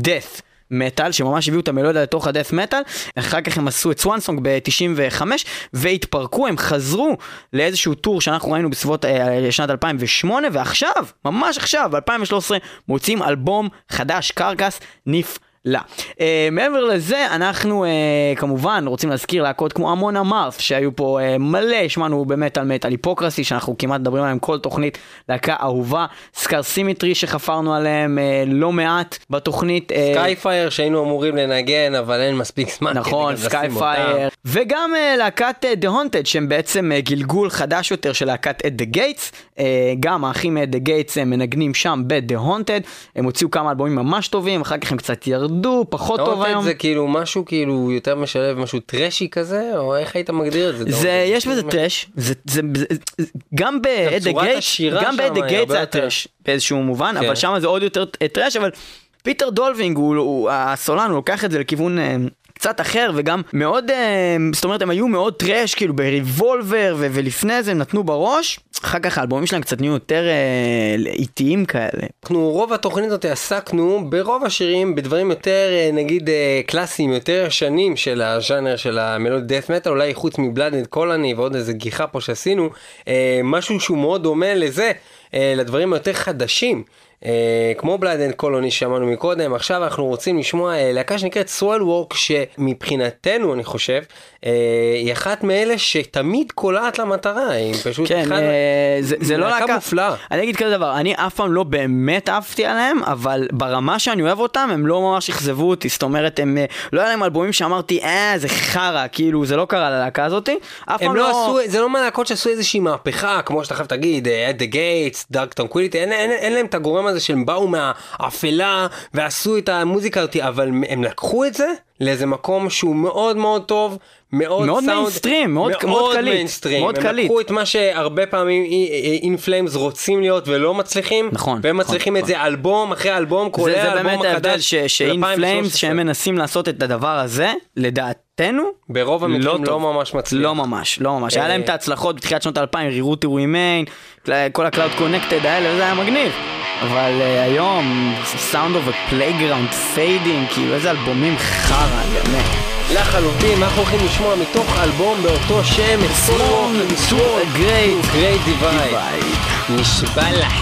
death metal, שממש הביאו את המלודיה לתוך הדף מטל. אחר כך הם עשו את סואנסונג ב-תשעים וחמש והתפרקו. הם חזרו לאיזשהו טור שאנחנו ראינו בסביבות אה, שנת אלפיים ושמונה, ועכשיו, ממש עכשיו, ב-אלפיים ושלוש עשרה מוצאים אלבום חדש, קרקס נפלא. לא. Uh, מעבר לזה אנחנו uh, כמובן רוצים להזכיר להקות כמו אמון אמרת שהיו פה uh, מלא, שמענו באמת על מטל, היפוקרסי שאנחנו כמעט מדברים עליהם כל תוכנית, להקה אהובה, סקר סימטרי שחפרנו עליהם uh, לא מעט בתוכנית, סקייפייר uh, שהיינו אמורים לנגן אבל אין מספיק זמן, נכון, סקייפייר, וגם uh, להקת uh, The Haunted שהם בעצם uh, גלגול חדש יותר של להקת At the Gates, uh, גם האחים At the Gates הם מנגנים שם ב-The Haunted, הם הוציאו כמה אלבומים ממש טובים, אחר כך הם קצת ירדו דו, פחות טוב היום. זה כאילו משהו כאילו יותר משלב, משהו טרשי כזה, או איך היית מגדיר את זה? זה, יש בזה טרש, זה, זה, זה, גם ב-At the Gates, גם ב-At the Gates זה הטרש, באיזשהו מובן, אבל שם זה עוד יותר טרש, אבל פיטר דולווינג, הוא, הסולן, הוא לוקח את זה לכיוון קצת אחר, וגם מאוד, זאת אומרת, הם היו מאוד טרש, כאילו בריבולבר, ולפני זה הם נתנו בראש, אחר כך האלבומים שלהם קצת נהיו יותר אה, איטיים כאלה. אנחנו רוב התוכנית הזאת עסקנו ברוב השירים בדברים יותר אה, נגיד אה, קלאסיים, יותר שנים של הז'אנר של המלודי דאף מטל, אולי חוץ מבלאדנד קולני ועוד איזה גיחה פה שעשינו, אה, משהו שהוא מאוד דומה לזה, אה, לדברים היותר חדשים. כמו בלאדנד קולוני שמענו מקודם, עכשיו אנחנו רוצים לשמוע להקה שנקראת סואל וורק, שמבחינתנו אני חושב היא אחת מאלה שתמיד קולעת למטרה, היא פשוט להקה מופלאה. אני אגיד כזה דבר, אני אף פעם לא באמת אהבתי עליהם, אבל ברמה שאני אוהב אותם הם לא ממש אכזבו אותי, זאת אומרת הם לא היה להם אלבומים שאמרתי אה זה חרה, כאילו זה לא קרה ללהקה הזאת, זה לא מהלהקות שעשו איזושהי מהפכה כמו שאתה חייב תגיד At the Gates, Dark Tranquility, אין להם את הגורם הזה שהם באו מהאפלה ועשו את המוזיקה הזאת, אבל הם לקחו את זה לאיזה מקום שהוא מאוד מאוד טוב, מאוד מיינסטרים, מאוד מיינסטרים, הם לקחו את מה שהרבה פעמים In Flames רוצים להיות ולא מצליחים, והם מצליחים את זה אלבום אחרי אלבום, כולל אלבום החדש ש-In Flames שהם מנסים לעשות את הדבר הזה, לדעתנו ברוב המקרים לא ממש מצליח, לא ממש, לא ממש, היה להם את ההצלחות בתחילת שנות אלפיים, רירות אירועים, כל הקלאוד קונקטד האלה, וזה היה מגניב, אבל היום Sound of a Playground Fading, כאילו איזה אלבומים חרא באמת לחלוטין. אנחנו הולכים לשמוע מתוך אלבום באותו שם, סולו ומסור גרייט גרייט דיווייד, נשבע לך.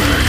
Burn!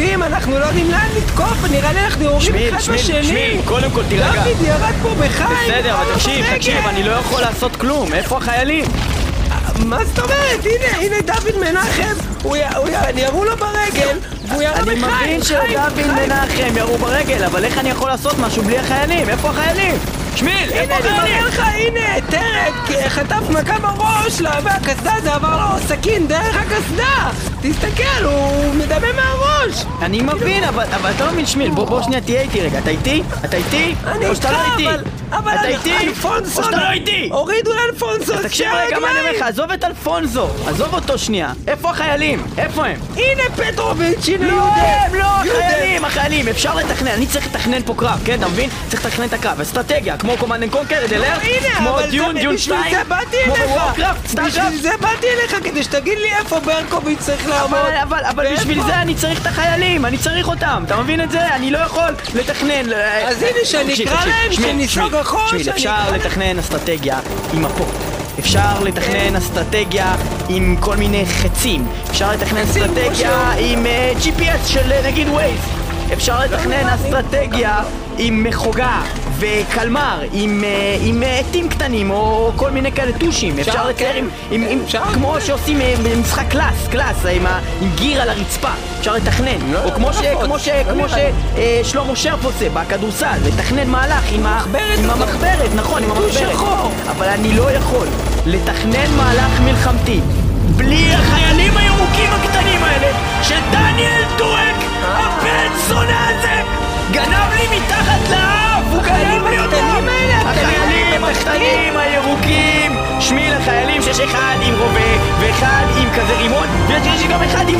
יורדים, אנחנו לא יודעים לאן לתקוף, נראה לי אנחנו יורים אחד בשני. שמיל, שמיל, קודם כל תירגע. דוד ירד פה בחיים. בסדר, אבל תקשיב, תקשיב, אני לא יכול לעשות כלום. איפה החיילים? מה זאת אומרת? הנה, הנה דוד מנחם, ירו לו ברגל, והוא ירו בחיים. אני מבין שדוד מנחם ירו ברגל, אבל איך אני יכול לעשות משהו בלי החיילים? איפה החיילים? שמיל, איפה החיילים? הנה, טרק חטף מכה בראש, להבה הקסדה, זה עבר לו סכין דרך הקסדה. תסתכל, הוא מדמה מהראש. אני מבין, אבל אתה לא מבין, שמיל, בוא שנייה תהיה איתי רגע. אתה איתי? אתה איתי? או שאתה לא איתי? אתה איתי? או שאתה לא איתי? הורידו לאלפונסו, תקשיב רגע מה אני אומר לך, עזוב את אלפונסו, עזוב אותו שנייה. איפה החיילים? איפה הם? הנה פטרוביץ', הנה יהודה. לא הם, לא, החיילים, החיילים, אפשר לתכנן, אני צריך לתכנן פה קרב, כן, אתה מבין? צריך לתכנן את הקרב, אסטרטגיה, כמו קומנד אנד קונקר, כמו דיון, דיון שתיים, כמו בוורקראפט, סטאר קראפט. בשביל זה באתי אליך, כדי שתגיד לי איפה ברקוביץ' צריך לעמוד. אבל בשביל זה אני צריך את החיילים, אני צריך אותם, אתה מבין את זה? אני לא יכול לתכנן. אז הנה שאני אקרא להם, שניסוג החוש. אפשר לתכנן אסטרטגיה עם הפות. אפשר לתכנן אסטרטגיה עם כל מיני חצים. אפשר לתכנן אסטרטגיה עם ג'י פי אס של נגיד ווייז. אפשר לתכנן אסטרטגיה עם מחוגה וקלמר, עם עטים קטנים או כל מיני כאלה טושים. אפשר לתאר כמו שעושים משחק קלאס, קלאס, עם גיר על הרצפה. אפשר לתכנן, או כמו ששלמה שרף עושה בכדורסל, לתכנן מהלך עם המחברת, נכון, עם המחברת. אבל אני לא יכול לתכנן מהלך מלחמתי בלי החיילים הירוקים הקטנים האלה שדניאל דואק, הבן זונה הזה, גנב לי מתחת לאף, הוא גנב לי אותם. החיילים הקטנים הירוקים, שמיל, החיילים שיש אחד עם רובה ואחד עם כזה רימון, ויש גם אחד עם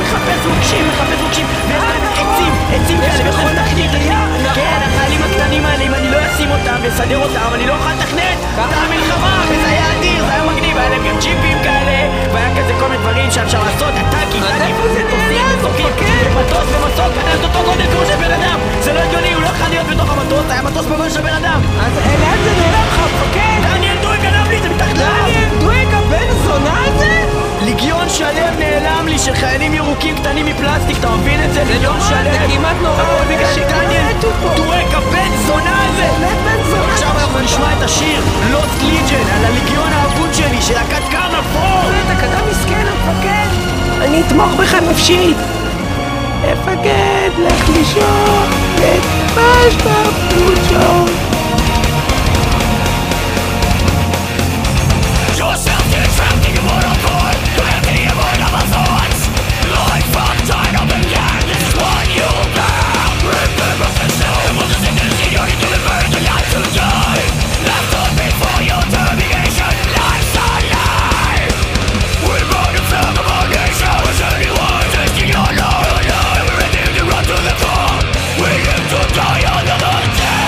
מחפש מוקשים, מחפש מוקשים, ויש להם עצים, עצים כאלה, ויש להם תחתית. כן, החיילים הקטנים האלה, אם אני לא אשים אותם וסדר אותם, אני לא אוכל לתכנן את המלחמה, וזה היה אדיר, זה היה מגניב, היה להם גם ג'יפים כאלה, והיה כזה כל מיני דברים שאפשר לעשות, הטאקים, טאקים, תופסים, תופסים, מטוס ומטוס, קטנת אותו גודל כמו של בן אדם, זה לא הגיוני, הוא לא יכול להיות בתוך המטוס, היה מטוס בגודל של בן אדם. אז לאן זה נולך, חפוקד? דניאל דואק גנב לי, זה מתחת לאב. דניאל דואק, הבן הזונה הזה? ליגיון שלם נעלם לי של חיילים ירוקים קטנים מפלסטיק, אתה מבין את זה? ליגיון שלם, זה כמעט נורא, אבל בגלל שדניאל דואק, הבן זונה הזה. עכשיו אנחנו נשמע את השיר Lost Legion על הליגיון האבוד שלי של הקטקן הפור. אתה קטן מסכן, חפוקד. אני אתמוך בך נפשית. הפקד, לך לישון, נתפש בפלוצ'ון. Yourself get trapped in your mortal core, trapped in your mortal thoughts. Life from time up and down, this is what you bear. Remember the soul, the world is in this, you're in delivered, you're not to die. Left on before your termination, life's a lie. We're born to serve the whole nation, as anyone tasting your life. We're ready to run to the top. We live to die another day.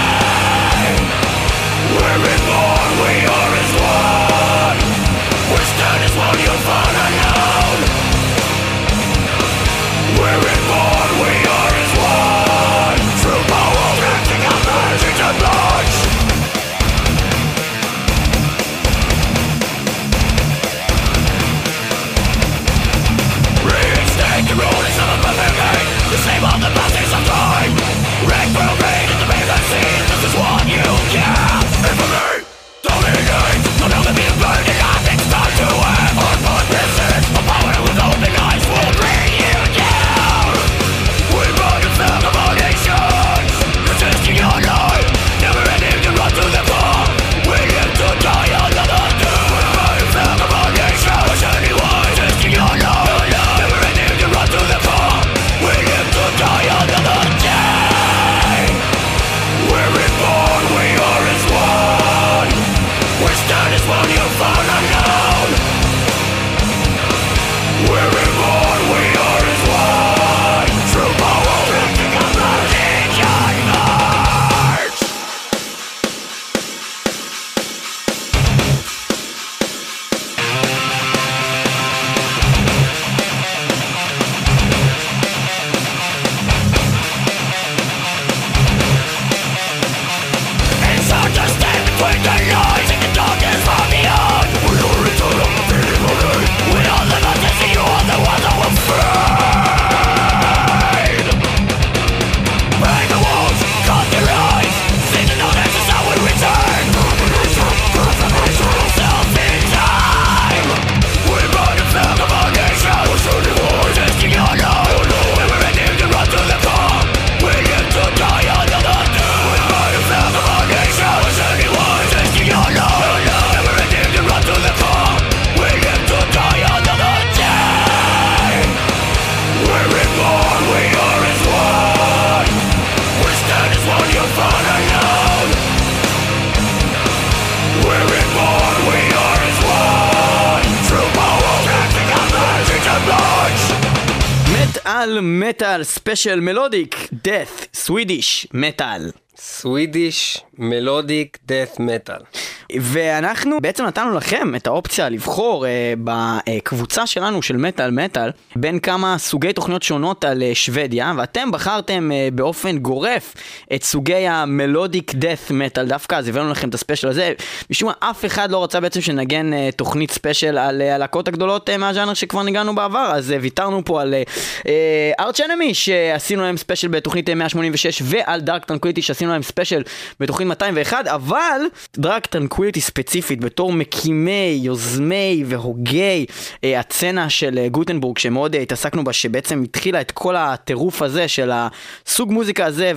על מטל ספיישל מלודיק דאט סווידיש מטל. סווידיש מלודיק דאט מטל. ואנחנו בעצם נתנו לכם את האופציה לבחור אה, בקבוצה שלנו של מטל מטל בין כמה סוגי תוכניות שונות על אה, שוודיה, ואתם בחרתם אה, באופן גורף את סוגי המלודיק דאט מטל דווקא, אז הבאנו לכם את הספיישל הזה. משום מה אף אחד לא רצה בעצם שנגן אה, תוכנית ספיישל על אה, הלהקות הגדולות אה, מהז'אנר שכבר ניגענו בעבר, אז אה, ויתרנו פה על ארץ' אנמי שעשינו להם ספיישל בתוכנית מאה שמונים ושש, ועל דארק טרנקוויליטי שעשינו להם ספיישל בתוכנית מאתיים ואחת, אבל דארק טרנקוויליטי ספציפית בתור מקימי, יוזמי והוגי אה, הצנה של אה, גוטנבורג שמאוד אה, התעסקנו בה, שבעצם התחילה את כל הטירוף הזה של הסוג מוזיקה הזה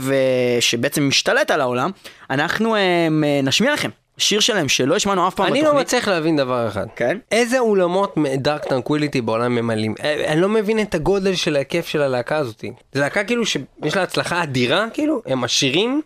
ושבעצם משתלט על העולם, אנחנו אה, אה, נשמיע לכם שיר שלהם שלא השמענו אף פעם בתוכנית. אני לא מצליח להבין דבר אחד. כן? איזה אולמות דארק טרנקוויליטי בעולם ממלאים? אני לא מבין את הגודל של ההיקף של הלהקה הזאת. זה להקה כאילו שיש לה הצלחה אדירה, כאילו, הם עשירים?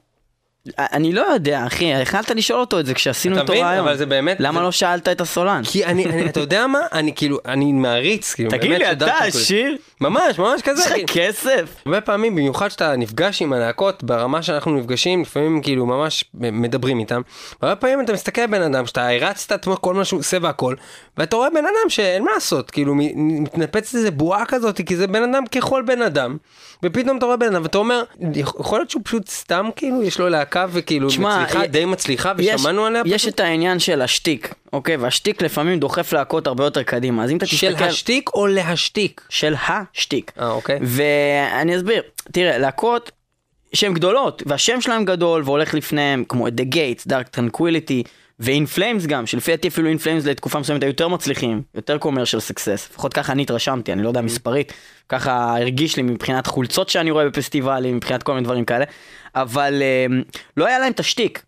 אני לא יודע, אחי, החלטת לשאול אותו את זה כשעשינו את הרעיון. אבל זה באמת... למה לא שאלת את הסולן? כי אני, אתה יודע מה? אני כאילו, אני מעריץ. תגיד לי, אתה עשיר? ממש, ממש כזה. יש לך כסף? הרבה פעמים, במיוחד שאתה נפגש עם הלהקות, ברמה שאנחנו נפגשים, לפעמים כאילו ממש מדברים איתם, הרבה פעמים אתה מסתכל בן אדם, שאתה הרצת את כל מה שהוא עושה והכל, ואתה רואה בן אדם שאין מה לעשות, כאילו מתנפצת איזה בועה כזאת, כי זה בן אדם ככל בן אדם, ופתאום אתה רואה בן אדם, ואתה אומר, יכול להיות שהוא פשוט סתם כאילו, יש לו להקה וכאילו מצליחה, די מצליחה, ושמענו עליה פשוט. יש את העניין של השתיק, אוקיי, והשתיק לפעמים דוחף להקות הרבה יותר קדימה, אז אם אתה תסתכל... של השתיק או להשתיק? של השתיק. אה, אוקיי. ואני אסביר, תראה, להקות שהן גדולות, והשם שלהן גדול, והולך לפניהם, כמו The Gates, Dark Tranquility, ו-In Flames גם, שלפי דעתי אפילו In Flames לתקופה מסוימת היו יותר מצליחים, יותר commercial success, לפחות ככה אני התרשמתי, אני לא יודע מספרית, ככה הרגיש לי מבחינת חולצות שאני רואה בפסטיבלים, מבחינת כל מיני דברים כאלה, אבל euh, לא היה להם את השתיק,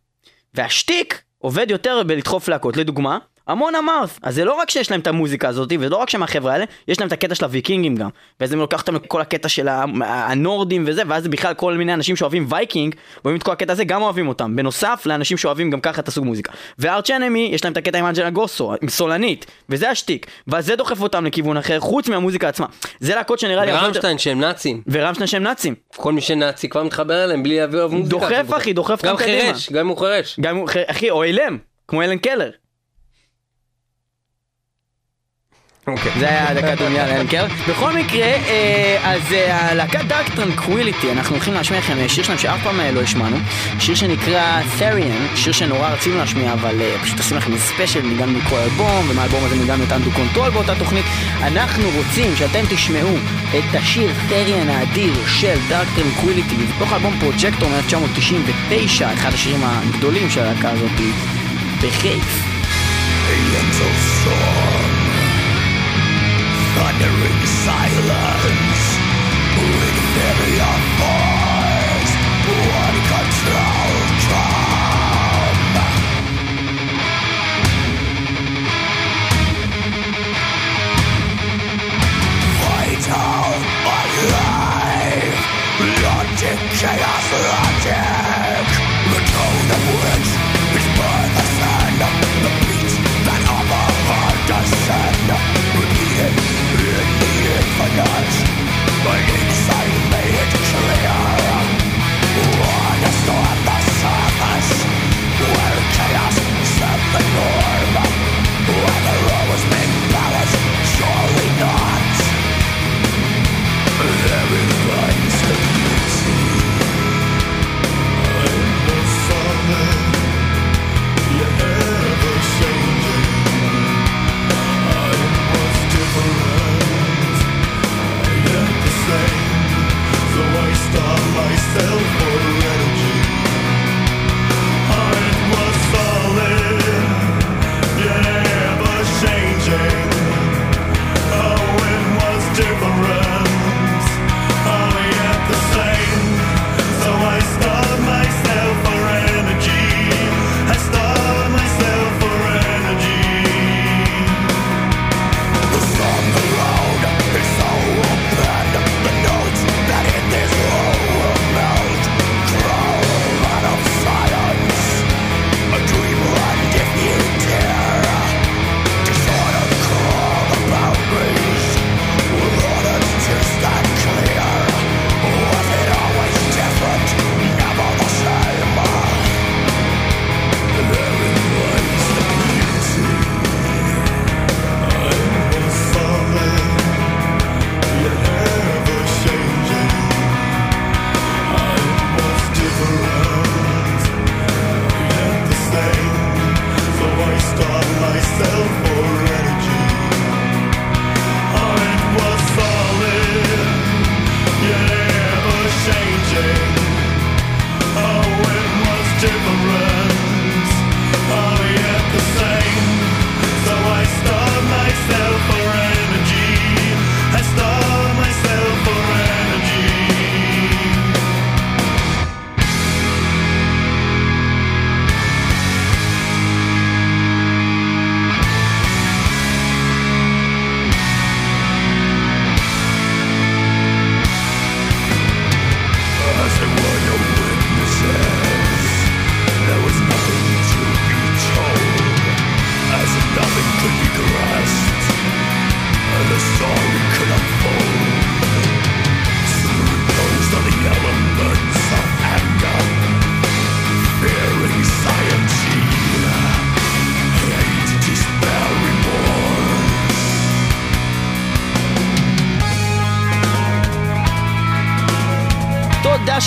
והשתיק עובד יותר בלדחוף להקות, לדוגמה, אמון אמרת, אז זה לא רק שיש להם את המוזיקה הזאת, ולא רק שהם החבר'ה האלה, יש להם את הקטע של הוויקינגים גם, ואז הם לוקחתם את כל הקטע של הנורדים וזה, ואז בכלל כל מיני אנשים שאוהבים וייקינג, ואוהבים את כל הקטע הזה, גם אוהבים אותם, בנוסף לאנשים שאוהבים גם ככה את הסוג מוזיקה. וארץ' אנמי, יש להם את הקטע עם אנג'לה גוסו, עם סולנית, וזה השתיק, ואז זה דוחף אותם לכיוון אחר, חוץ מהמוזיקה עצמה. זה להקות שנראה לי... ורמשטיין שהם נאצים. ורמשטיין שהם נאצים. כל מי שנאצי כבר מתחבר אליהם, בלי להביא אוהב מוזיקה. דוחף, אחי, דוחף גם חרש, גם הוא חרש. גם הוא חרש, אחי, או אילם, כמו אילן קלר. זה היה דקה דומיה לנקר. בכל מקרה, אז הלהקת דארק טרנקוויליטי, אנחנו הולכים להשמיע לכם שיר שלהם שאף פעם לא השמענו, שיר שנקרא Therian, שיר שנורא רצינו להשמיע, אבל פשוט עושים לכם ספיישל, ניגענו מכל אלבום, ומהאלבום הזה ניגענו את אנדו קונטרול באותה תוכנית. אנחנו רוצים שאתם תשמעו את השיר Therian האדיר של דארק טרנקוויליטי, בתוך אלבום פרוג'קטור מ-תשעים ותשע, אחד השירים הגדולים של הלהקה הזאת, בחיף. Thundering silence with very voice one control drum. Fight out my life, logic, chaos, logic. The tone of which is by the sand, the beats that are the hard descent. Repeated. In the infinite, but inside me it's clear.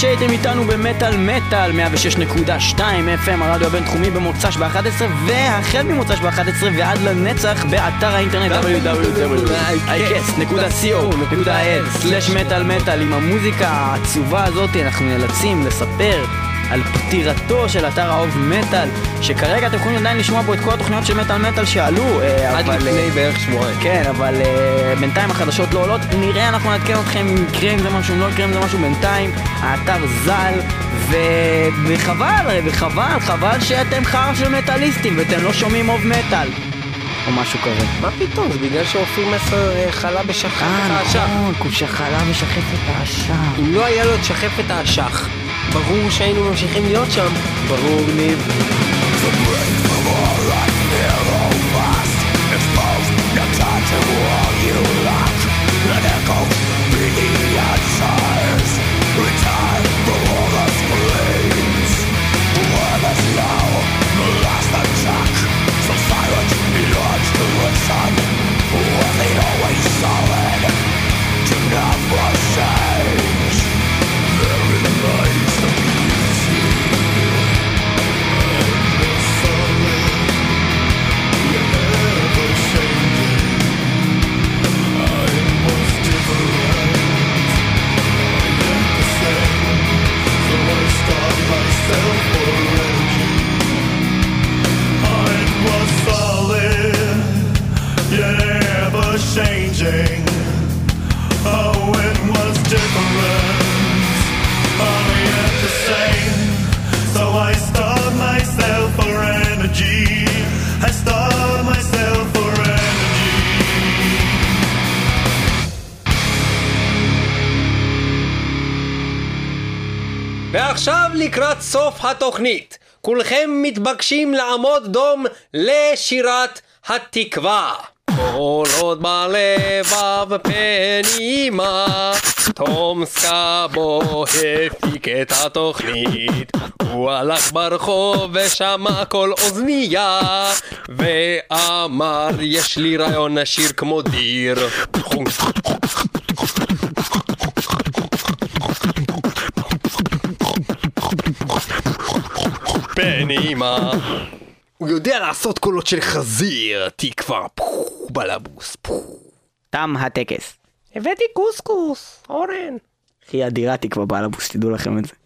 שהייתם איתנו במטל מטל מאה ושש נקודה שתיים אף אם, הרדיו הבינתחומי, במוצ"ש ב-אחת עשרה, והחל ממוצ"ש ב-אחת עשרה ועד לנצח באתר האינטרנט דאבליו דאבליו דאבליו נקודה איי קאסט נקודה סי או נקודה איי אל סלאש מטל מטל. עם המוזיקה העצובה הזאת אנחנו נאלצים לספר על פטירתו של אתר האוב מטל, שכרגע אתם יכולים עדיין לשמוע בו את כל התוכניות של מטל מטל שעלו עד לפני בערך שבועיים. כן, אבל בינתיים החדשות לא עולות, נראה, אנחנו נעדכן אתכם אם יקרה עם זה משהו, אם לא יקרה עם זה משהו. בינתיים האתר זל, וחבל, וחבל, חבל שאתם חרא של מטליסטים ואתם לא שומעים אוב מטל או משהו כזה. מה פתאום? זה בגלל שאופיר מסר חלה בשחפת האשך. אה, נכון, הוא שחלה בשחפת האשך. אם לא היה לו את שחפת האשך, ברור שהיינו ממשיכים להיות שם. ברור לי. ועכשיו לקראת סוף התוכנית, כולכם מתבקשים לעמוד דום לשירת התקווה. כל עוד בלבב פנימה, תום סקאבו הפיק את התוכנית. הוא הלך ברחוב ושמע כל אוזנייה, ואמר יש לי רעיון לשיר כמו דיר. פנימה. הוא יודע לעשות קולות של חזיר, תקווה, בלבוס. תם הטקס. הבאתי קוסקוס, אורן. היא אדירה תקווה בלבוס, תדעו לכם את זה.